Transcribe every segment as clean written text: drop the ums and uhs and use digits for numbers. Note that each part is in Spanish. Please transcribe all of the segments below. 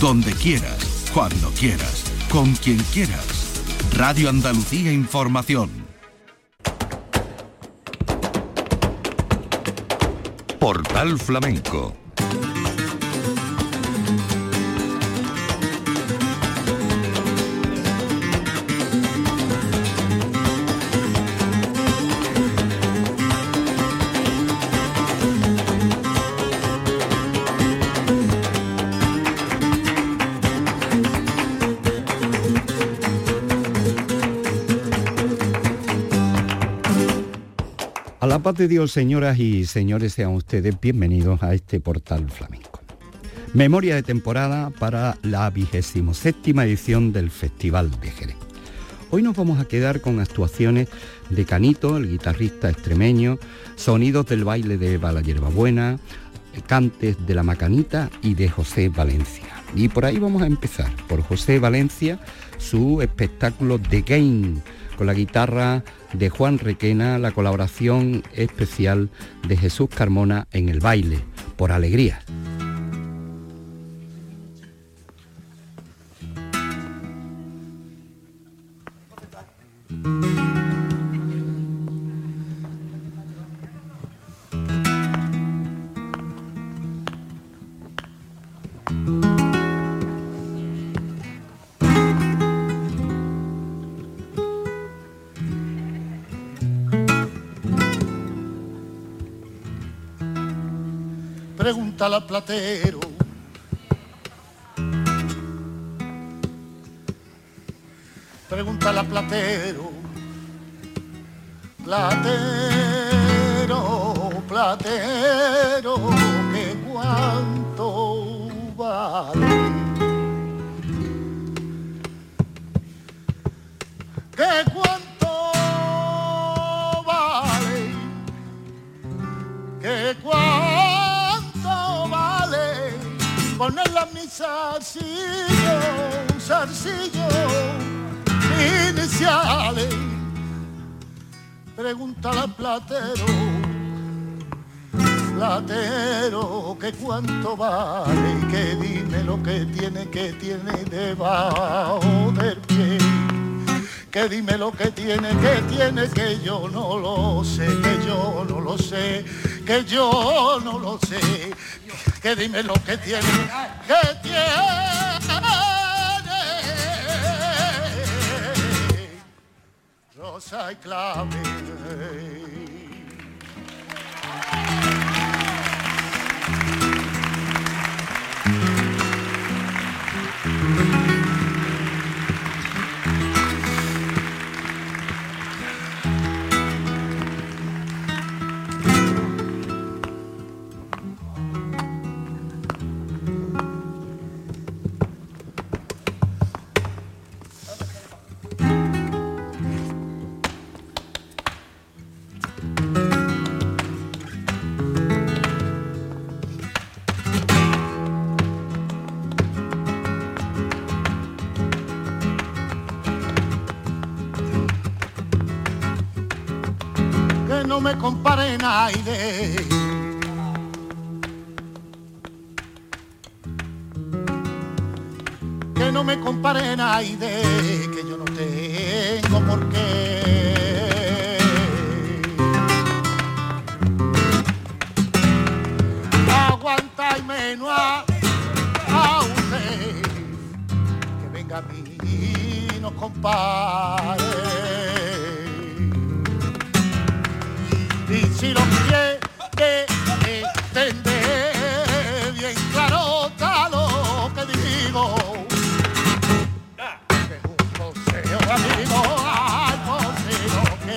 Donde quieras, cuando quieras, con quien quieras. Radio Andalucía Información. Portal Flamenco. La paz de Dios, señoras y señores, sean ustedes bienvenidos a este portal flamenco. Memoria de temporada para la 27ª edición del Festival de Jerez. Hoy nos vamos a quedar con actuaciones de Canito, el guitarrista extremeño, sonidos del baile de Eva la Hierbabuena, cantes de La Macanita y de José Valencia. Y por ahí vamos a empezar, por José Valencia, su espectáculo The Game, con la guitarra de Juan Requena, la colaboración especial de Jesús Carmona en el baile, por Alegría. Pregúntale al platero, pregúntale al platero, platero, platero, que cuánto vale, que cuánto vale, que cuánto. Poner la misa zarcillo, iniciales. Pregúntale al platero, platero, que cuánto vale, que dime lo que tiene debajo del pie. Que dime lo que tiene, que yo no lo sé, que yo no lo sé, que yo no lo sé. Que dime lo que tiene, que tiene rosa y clave. No me comparen aire, que no me comparen aire, que yo no tengo por qué. Aguanta y menos a usted, que venga a mí y nos compare. Si lo quiere entender bien claro, está lo que digo. Es un consejo, amigo, al consejo que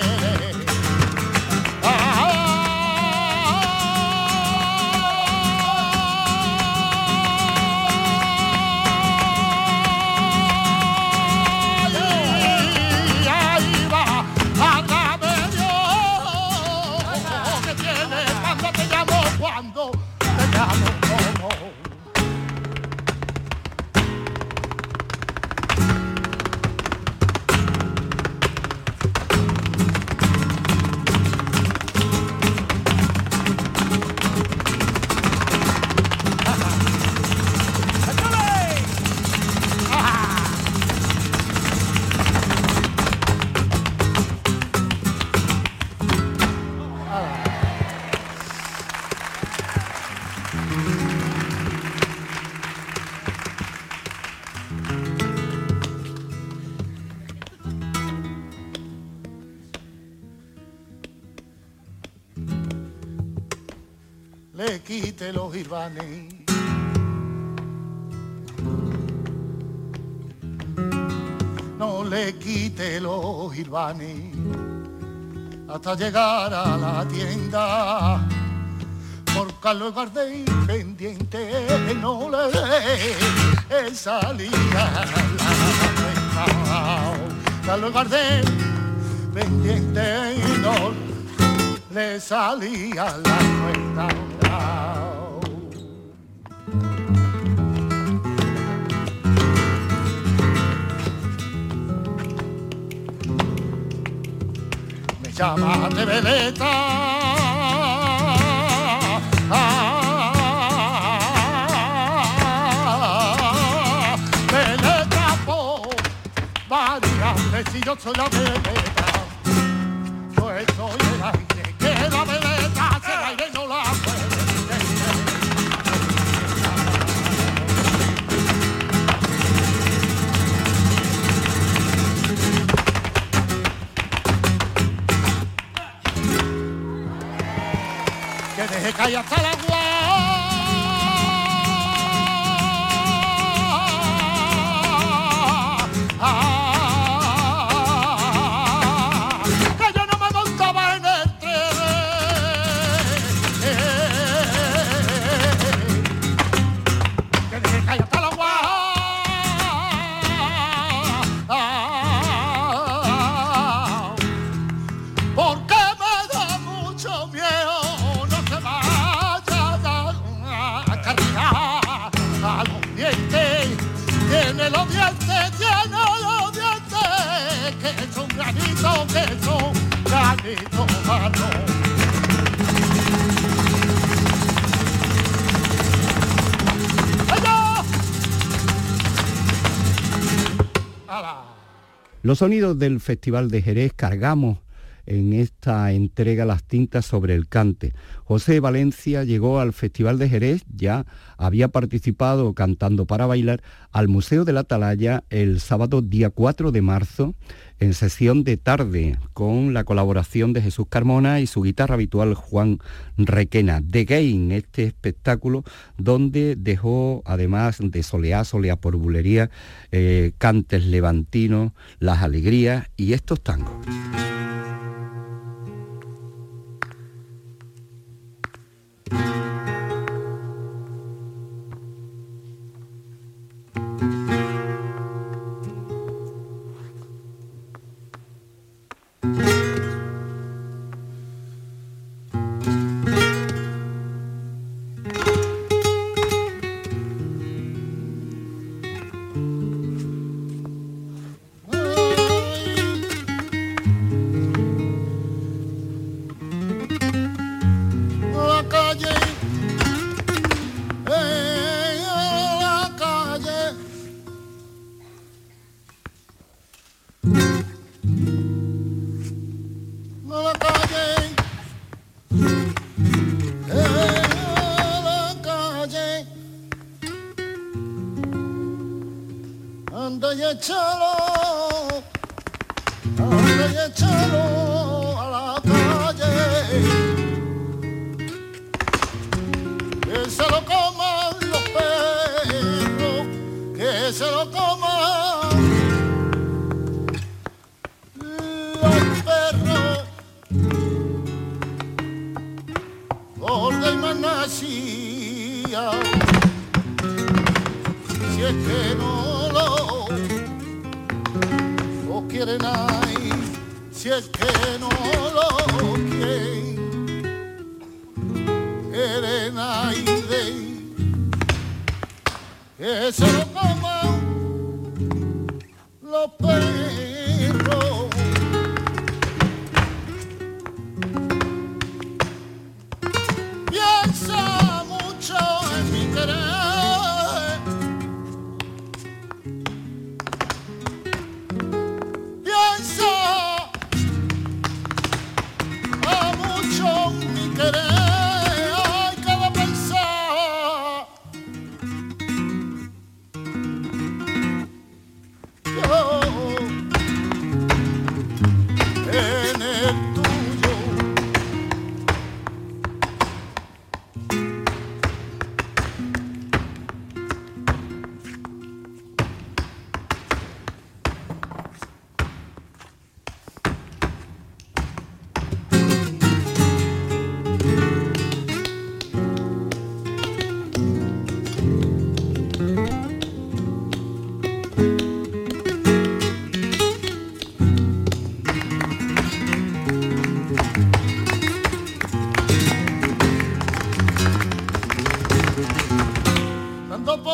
quite los hilvanes. No le quite los hilvanes hasta llegar a la tienda. Por Carlos Gardel pendiente, no le dé salida a la cuenta. Carlos Gardel pendiente, no le salía la cuenta. Me llamaste veleta. Si yo soy la veleta, yo soy el aire, que la veleta si el aire no la puede. Que deje caer hasta el agua. Los sonidos del Festival de Jerez cargamos en esta entrega las tintas sobre el cante. José Valencia llegó al Festival de Jerez, ya había participado cantando para bailar al Museo de la Atalaya el sábado día 4 de marzo en sesión de tarde con la colaboración de Jesús Carmona y su guitarra habitual Juan Requena. The Game, este espectáculo donde dejó, además de soleá por bulería, cantes levantinos, las alegrías y estos tangos.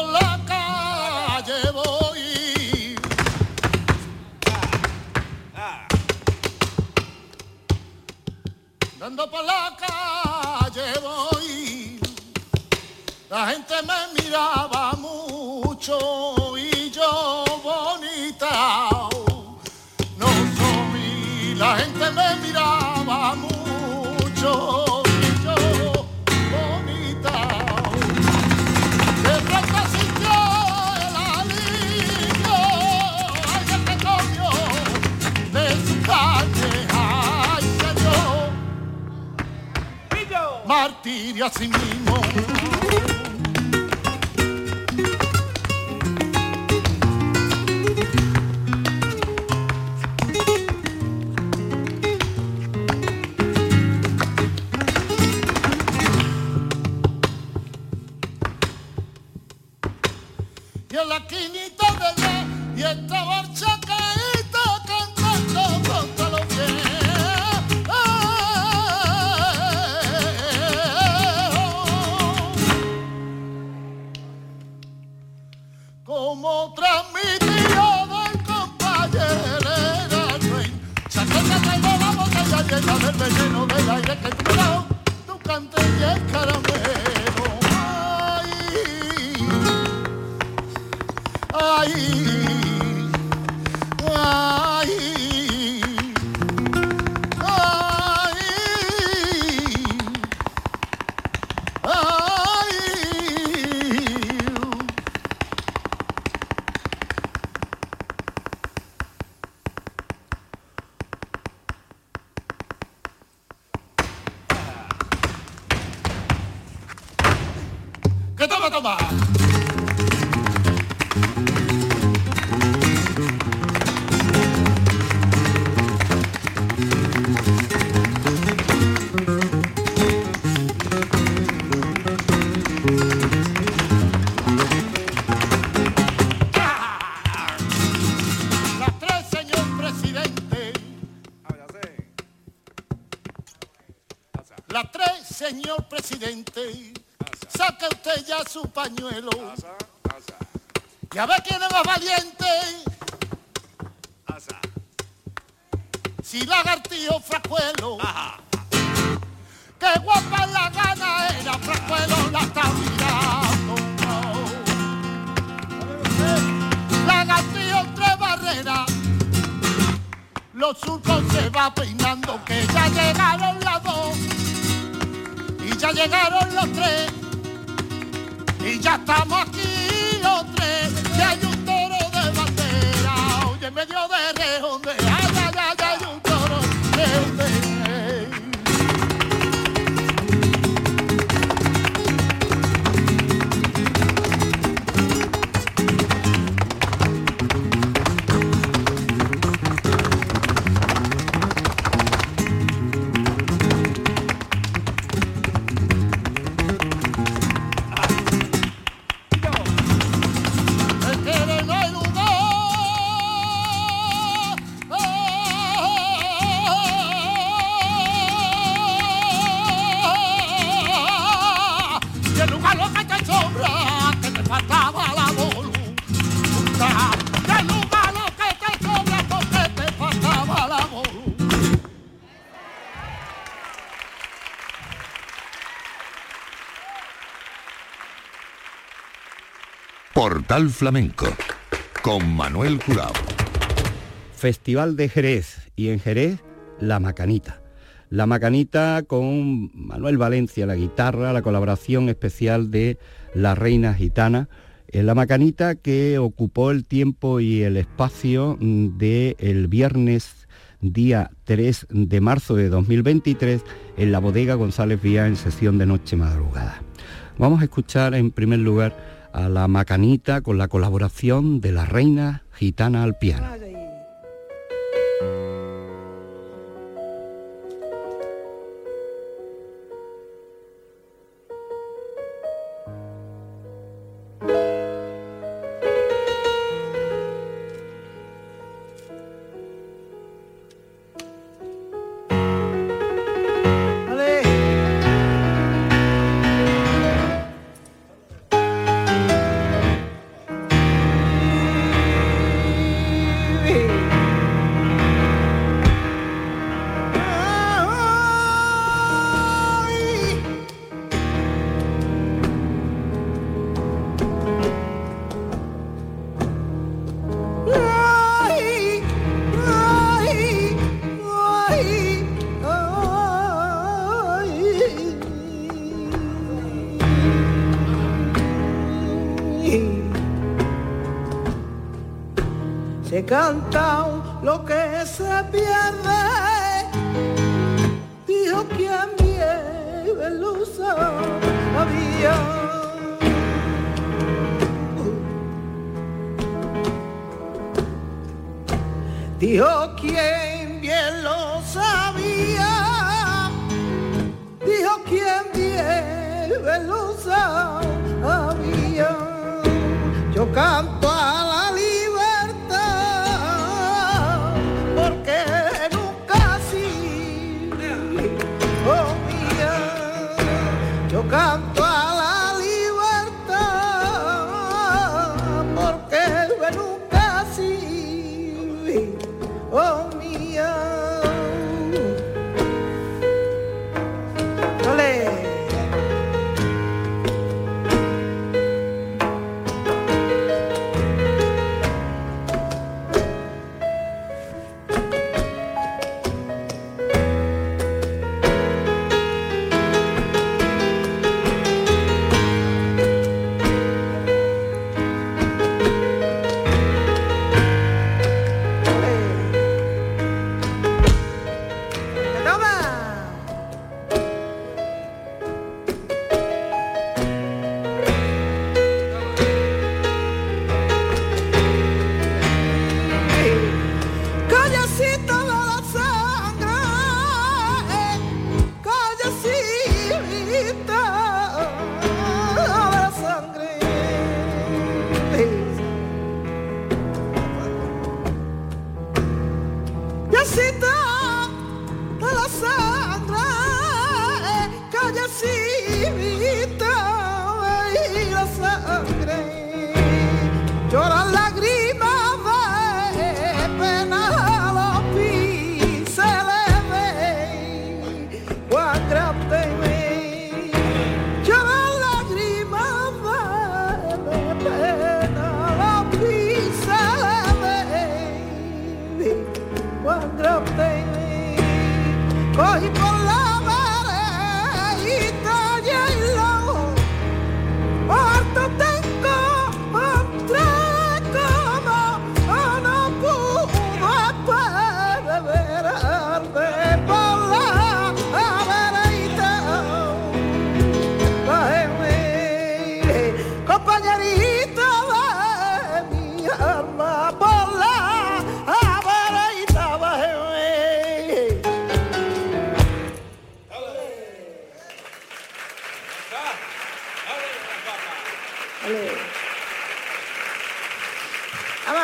por la calle voy. Dando por la calle voy. La gente me miraba mucho y yo bonita no soy. La gente me miraba mucho. Martirio a sí mismo. Y en la quinita de la y esta marcha caída cantando contra los pies. Como transmitió del compañero Ruin, sacó que tengo la botella llena del veneno del aire que te trajo tu cante y el caramelo. Ay, ay, ay. Señor presidente, saque usted ya su pañuelo. Y a ver quién es más valiente. Si Lagartijo o Frascuelo. Qué guapa la gana era, Frascuelo la está mirando. Lagartijo entre barreras. Los surcos se va peinando, que ya llegaron las dos. Ya llegaron los tres y ya estamos aquí los tres. Si hay un toro de bandera, oye, en medio de rejondeo, ay, ay, ay, ay, hay un toro de Portal Flamenco, con Manuel Curao. Festival de Jerez, y en Jerez, La Macanita. La Macanita con Manuel Valencia, la guitarra, la colaboración especial de La Reina Gitana. La Macanita que ocupó el tiempo y el espacio del viernes día 3 de marzo de 2023 en la bodega González Vía en sesión de noche madrugada. Vamos a escuchar en primer lugar a La Macanita con la colaboración de La Reina Gitana al piano. mí se canta lo que se pierde, dijo quien vive lo sabía. Dijo quien bien lo sabía, dijo quien vive lo sabía. Yo canto a la libertad, porque nunca sí, oh mía. Yo canto a la libertad, porque nunca sí, oh mía.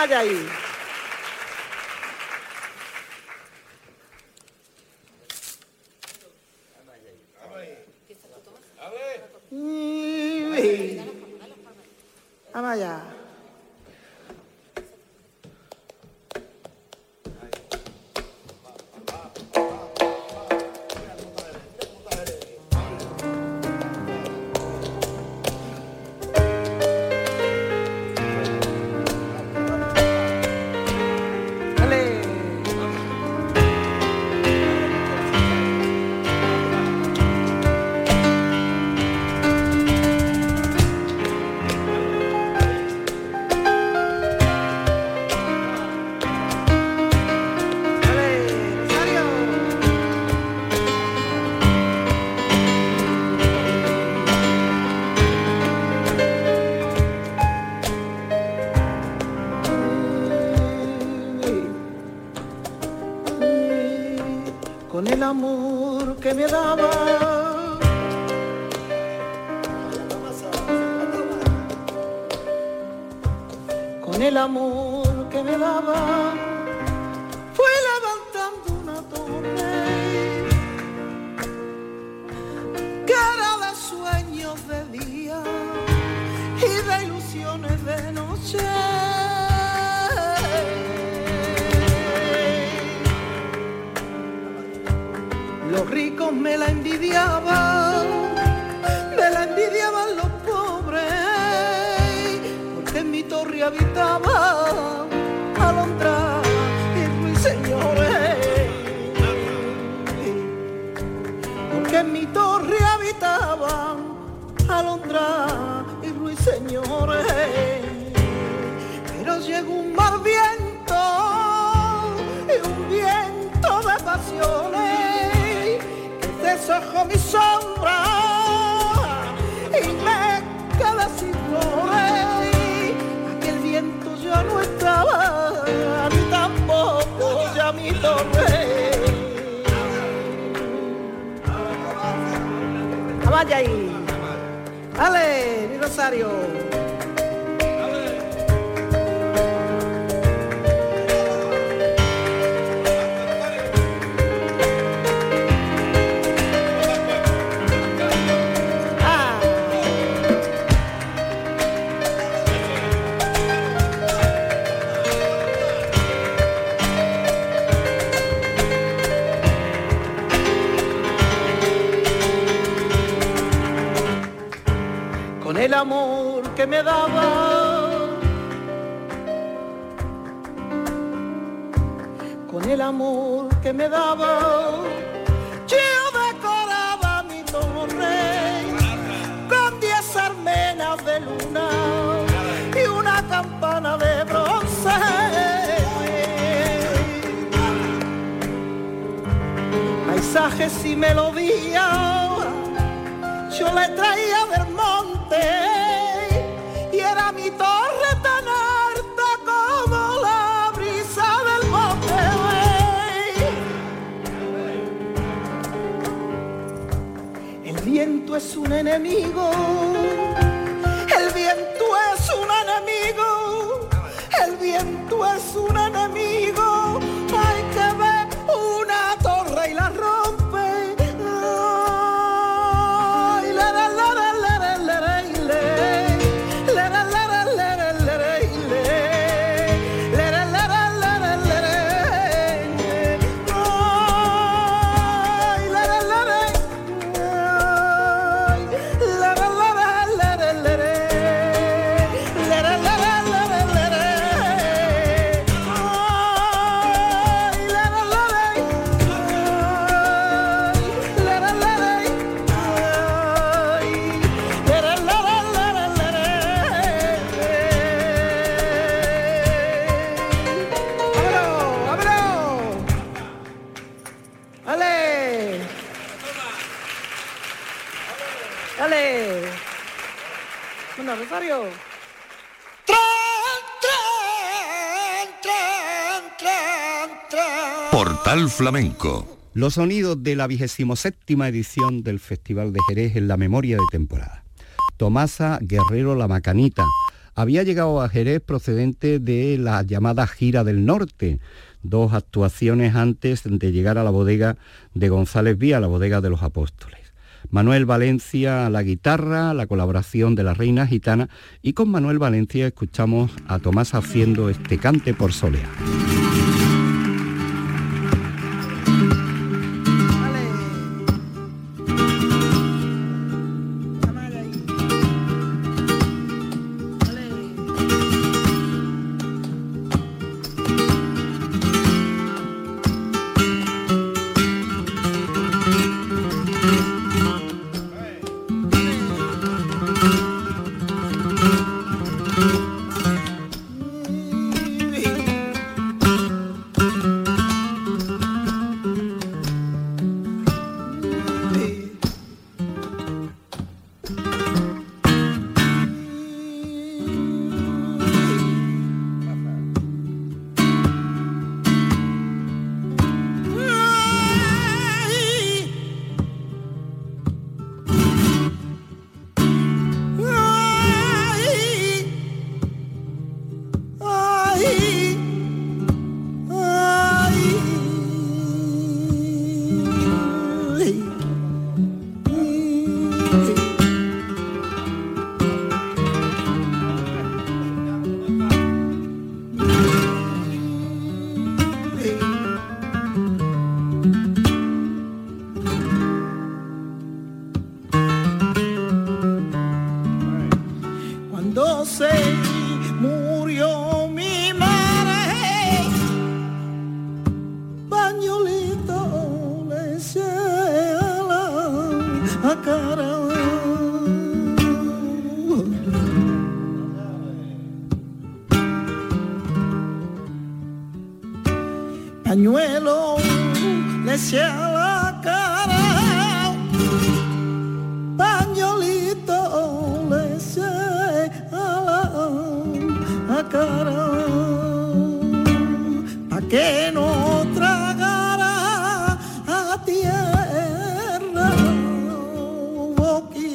Dale. Que me daba con el amor que me daba, fue levantando una torre que era de sueños de día y de ilusiones de noche. Los ricos me la envidiaban los pobres, porque en mi torre habitaba alondra y ruiseñores. Porque en mi torre habitaban alondra y ruiseñores. vaya ahí. ¡Ale, mi Rosario! El amor que me daba, con el amor que me daba, yo decoraba mi torre con 10 armenas de luna y una campana de bronce. Paisajes y melodías yo le traía del monte, y era mi torre tan alta como la brisa del monte. El viento es un enemigo, el viento es un enemigo, el viento es un enemigo. Hay que ver una torre y la rompe. Portal Flamenco. Los sonidos de la 27ª edición del Festival de Jerez en la memoria de temporada. Tomasa Guerrero, La Macanita, había llegado a Jerez procedente de la llamada Gira del Norte, 2 actuaciones antes de llegar a la bodega de González Vía, la bodega de los Apóstoles. Manuel Valencia a la guitarra, la colaboración de La Reina Gitana, y con Manuel Valencia escuchamos a Tomás haciendo este cante por soleá. Tierra, boquilla.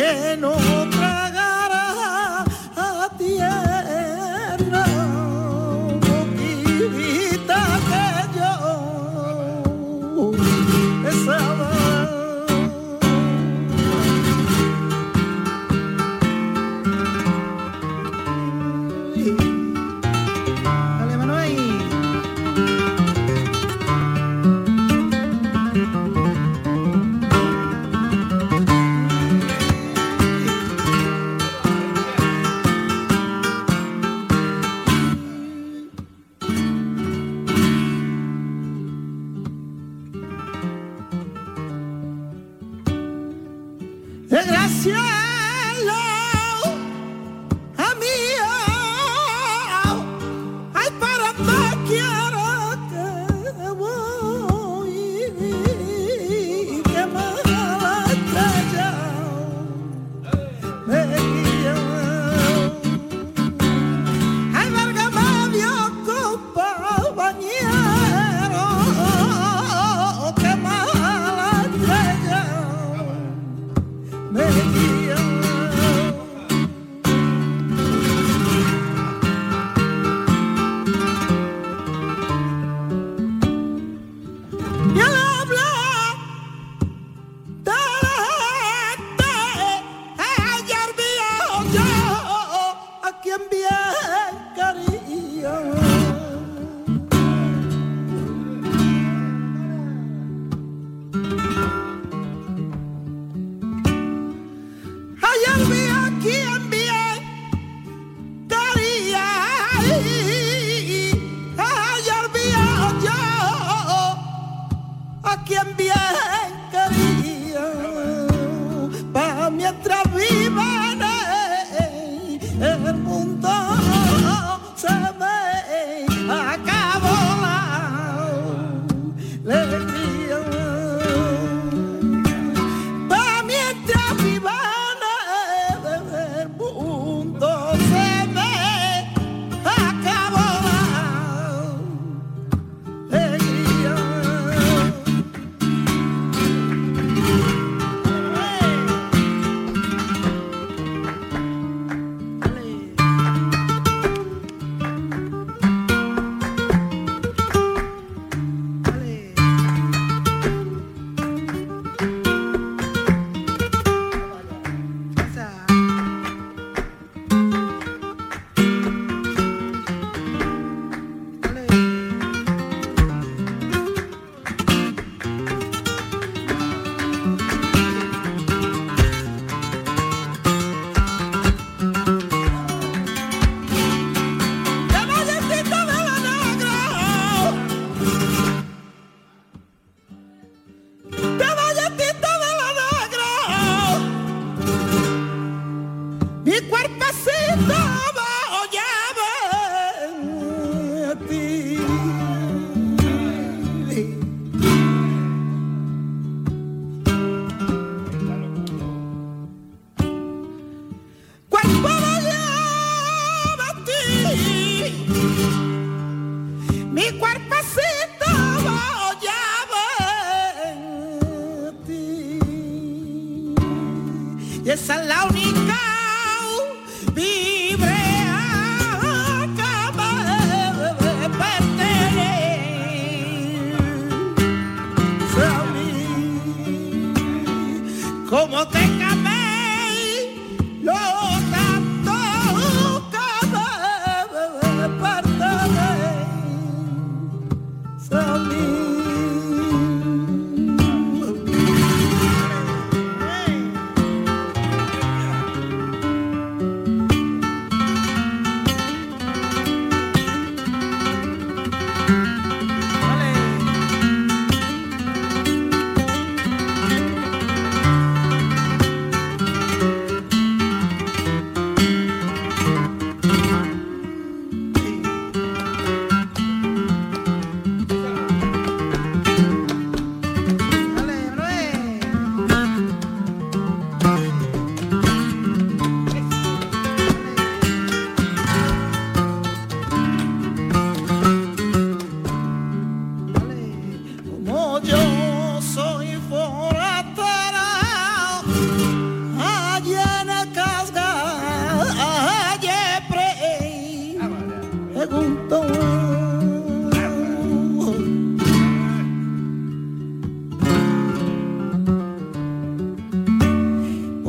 que no tragara a tierra, boquita que yo besaba.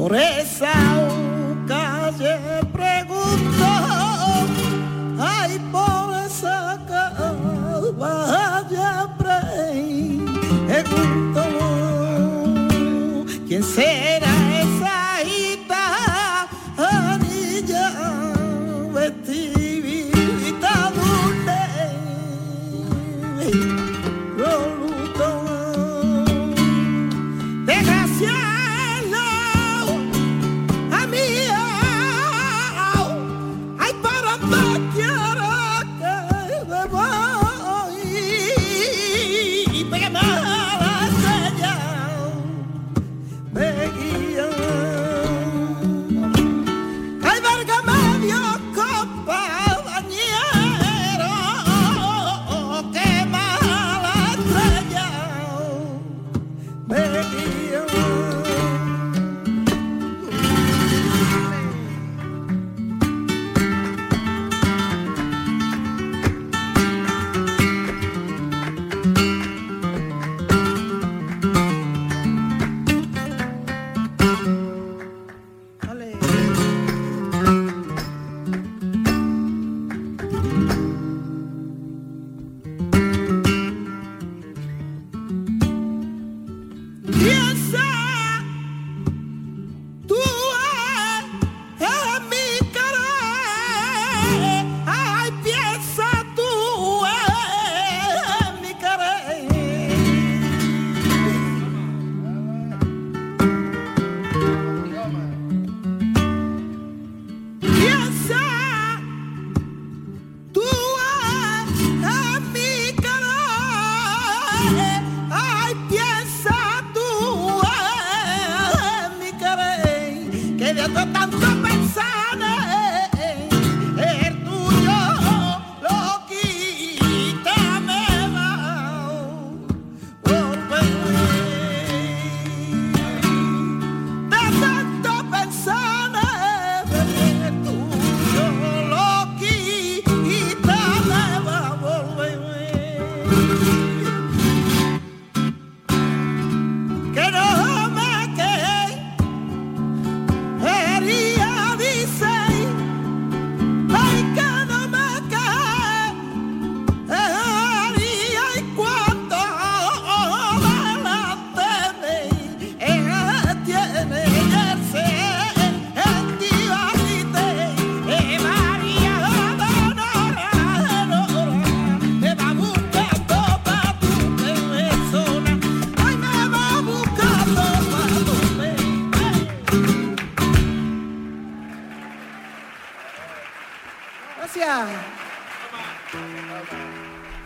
por esa calle pregunto, ay, por esa calle pregunto, ¿quién será esa gitanilla vestidita dulce?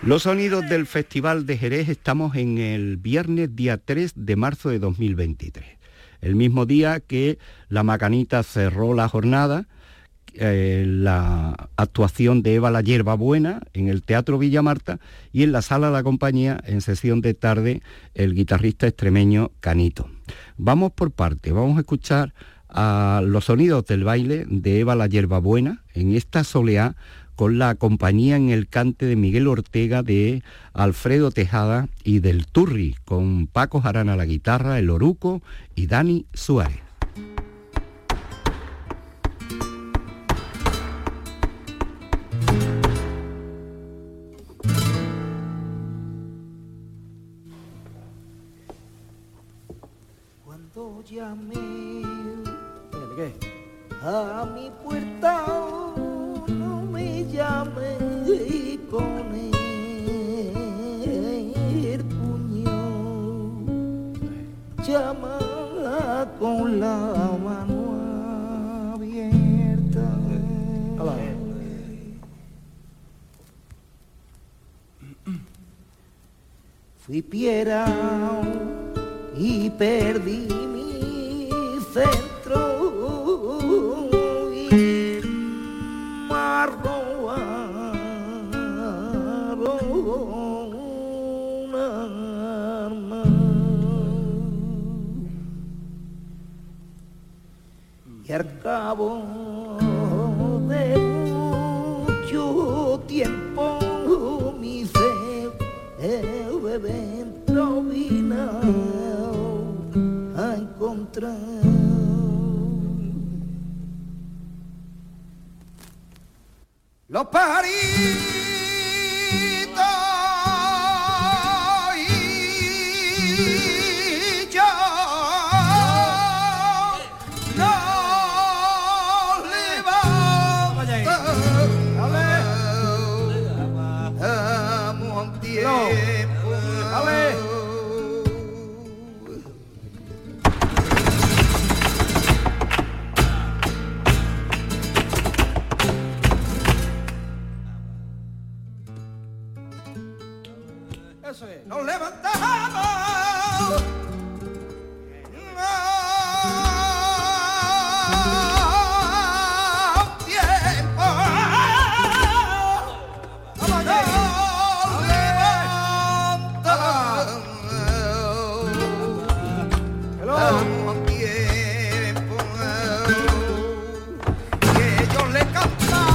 Los sonidos del Festival de Jerez. Estamos en el viernes día 3 de marzo de 2023, el mismo día que La Macanita cerró la jornada, la actuación de Eva la Hierbabuena en el Teatro Villamarta, y en la Sala La Compañía, en sesión de tarde, el guitarrista extremeño Canito. Vamos por parte, vamos a escuchar a los sonidos del baile de Eva la Hierbabuena en esta soleá, con la compañía en el cante de Miguel Ortega, de Alfredo Tejada y del Turri, con Paco Jarana a la guitarra, El Oruco y Dani Suárez. Cuando llamé a mi puerta, llamé con el puño, llamada con la mano abierta. Fui piedra y perdí mi centro y marrón. Y al cabo de mucho tiempo mi fe dentro vino a encontrar. Los pajaritos y yo nos levantamos un tiempo. Nos levantamos a tiempo. Nos levantamos a tiempo. Que yo le cantaba.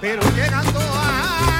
Pero llegando a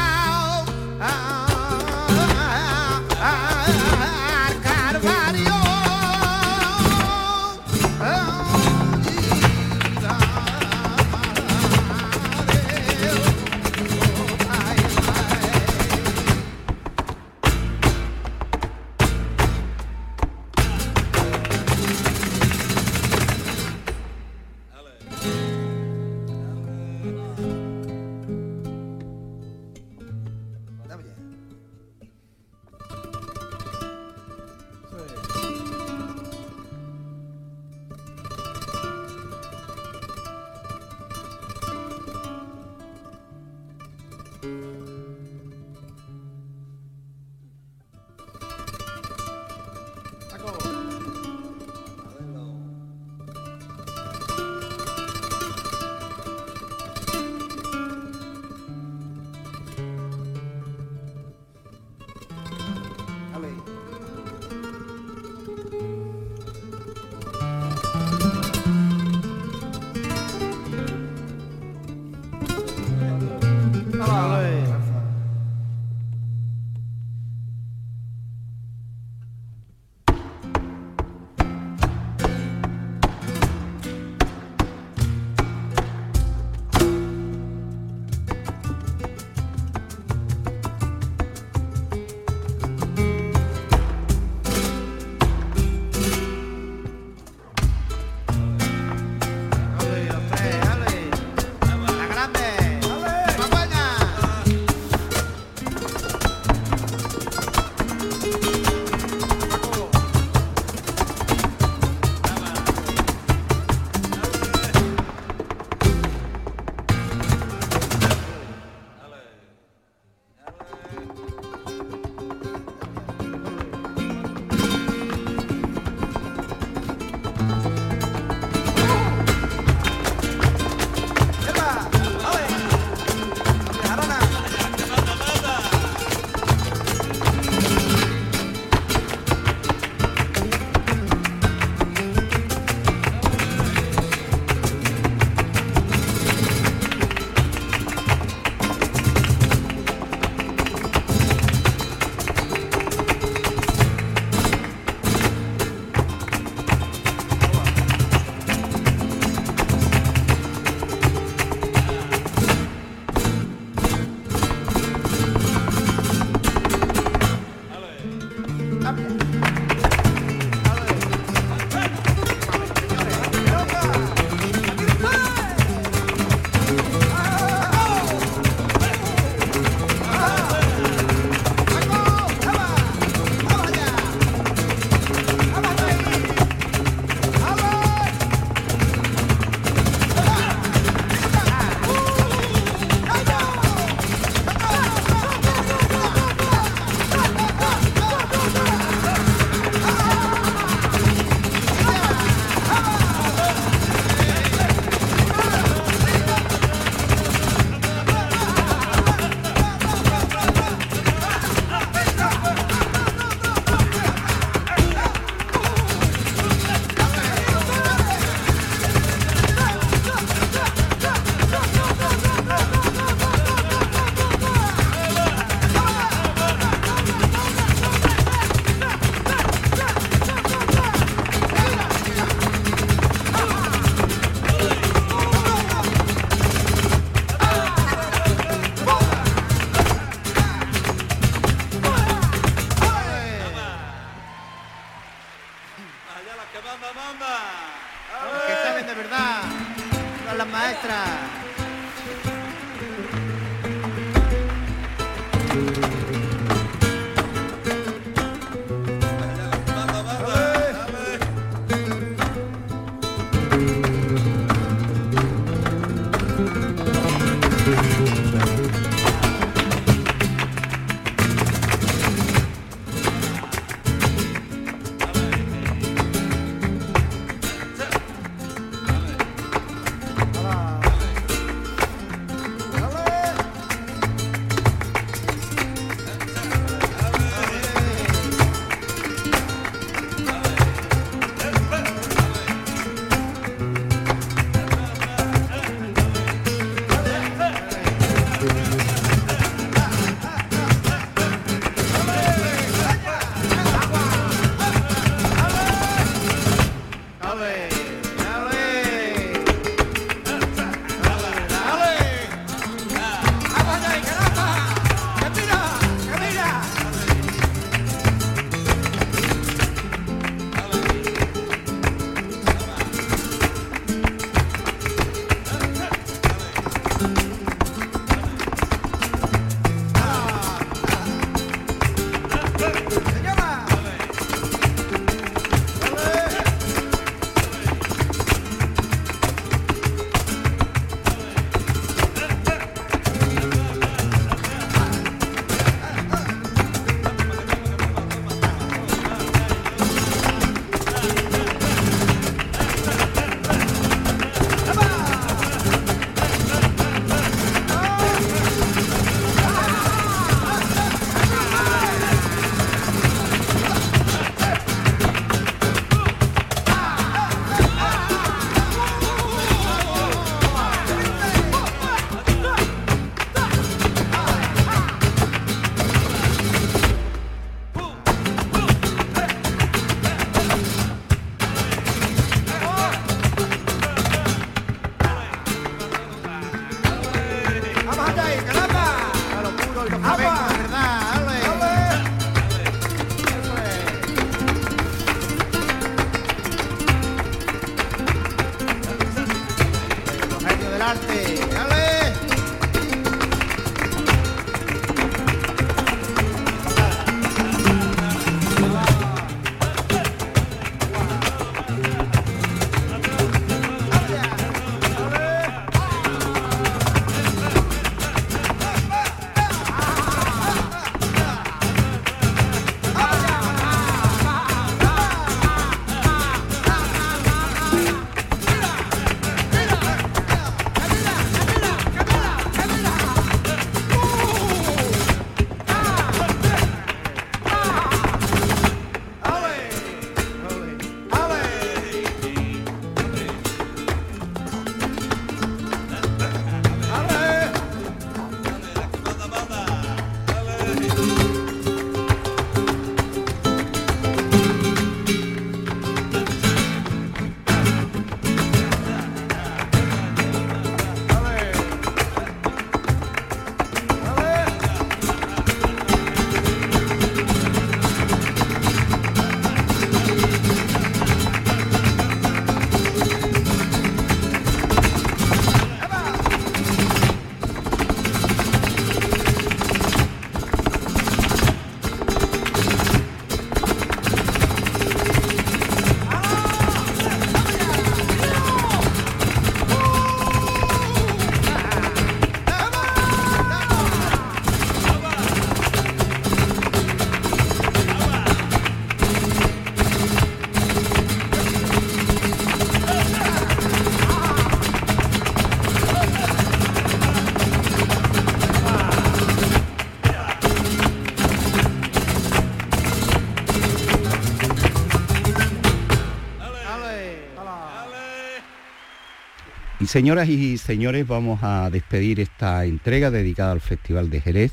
Señoras y señores, vamos a despedir esta entrega dedicada al Festival de Jerez,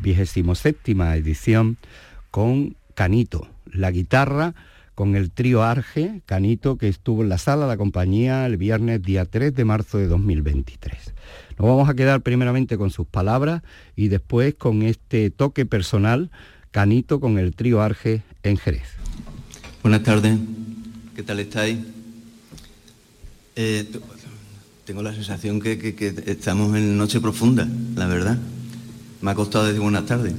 27ª edición, con Canito, la guitarra, con el trío Arge, Canito, que estuvo en la sala de la compañía el viernes día 3 de marzo de 2023. Nos vamos a quedar primeramente con sus palabras y después con este toque personal, Canito con el trío Arge en Jerez. Buenas tardes, ¿qué tal estáis? Tengo la sensación que estamos en noche profunda, la verdad. Me ha costado decir buenas tardes.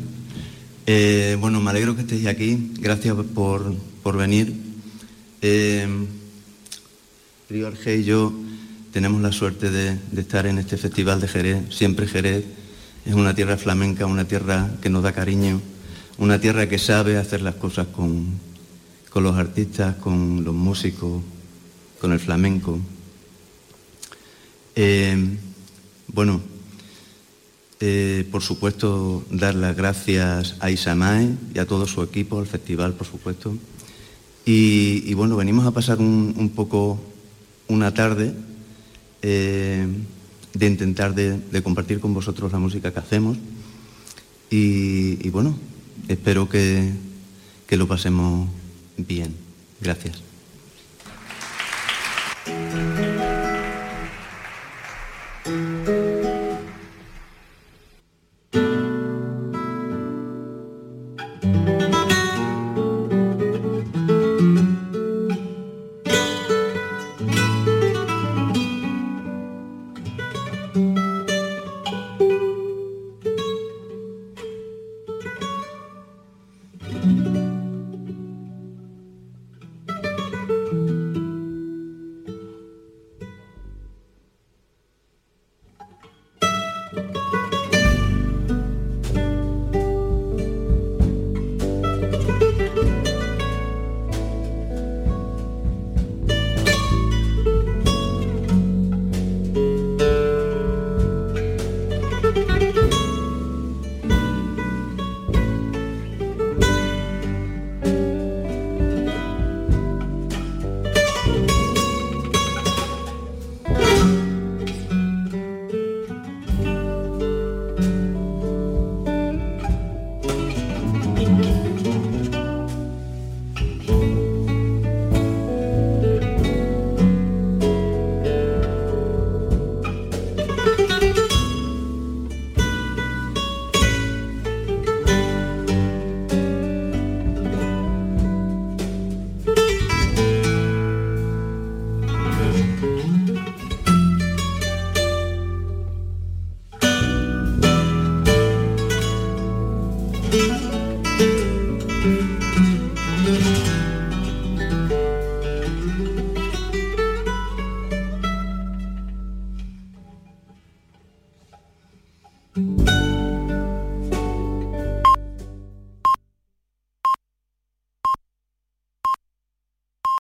Bueno, me alegro que estéis aquí. Gracias por venir. Río Arge y yo tenemos la suerte de estar en este Festival de Jerez. Siempre Jerez es una tierra flamenca, una tierra que nos da cariño, una tierra que sabe hacer las cosas con los artistas, con los músicos, con el flamenco. Por supuesto, dar las gracias a Isamae y a todo su equipo, al festival, por supuesto. Y bueno, venimos a pasar un poco una tarde de intentar de compartir con vosotros la música que hacemos. Y bueno, espero que lo pasemos bien. Gracias.